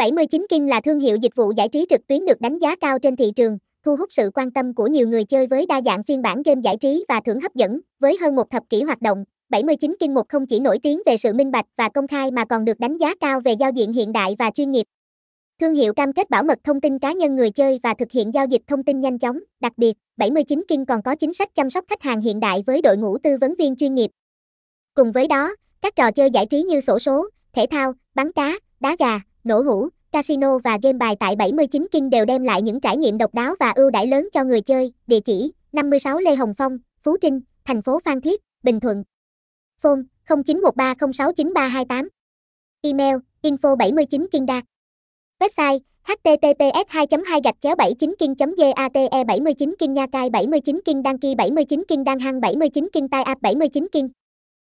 79King là thương hiệu dịch vụ giải trí trực tuyến được đánh giá cao trên thị trường, thu hút sự quan tâm của nhiều người chơi với đa dạng phiên bản game giải trí và thưởng hấp dẫn. Với hơn một thập kỷ hoạt động, 79King1 không chỉ nổi tiếng về sự minh bạch và công khai mà còn được đánh giá cao về giao diện hiện đại và chuyên nghiệp. Thương hiệu cam kết bảo mật thông tin cá nhân người chơi và thực hiện giao dịch thông tin nhanh chóng. Đặc biệt, 79King còn có chính sách chăm sóc khách hàng hiện đại với đội ngũ tư vấn viên chuyên nghiệp. Cùng với đó, các trò chơi giải trí như xổ số, thể thao, bắn cá, đá gà, nổ hũ, casino và game bài tại 79King đều đem lại những trải nghiệm độc đáo và ưu đãi lớn cho người chơi. Địa chỉ: 56 Lê Hồng Phong, Phú Trinh, thành phố Phan Thiết, Bình Thuận. Phone: 0913069328. Email: info79kingda. Website: https://79king.jate/79kingyakai 79king đăng ký 79king đăng hăng 79king tai app 79king.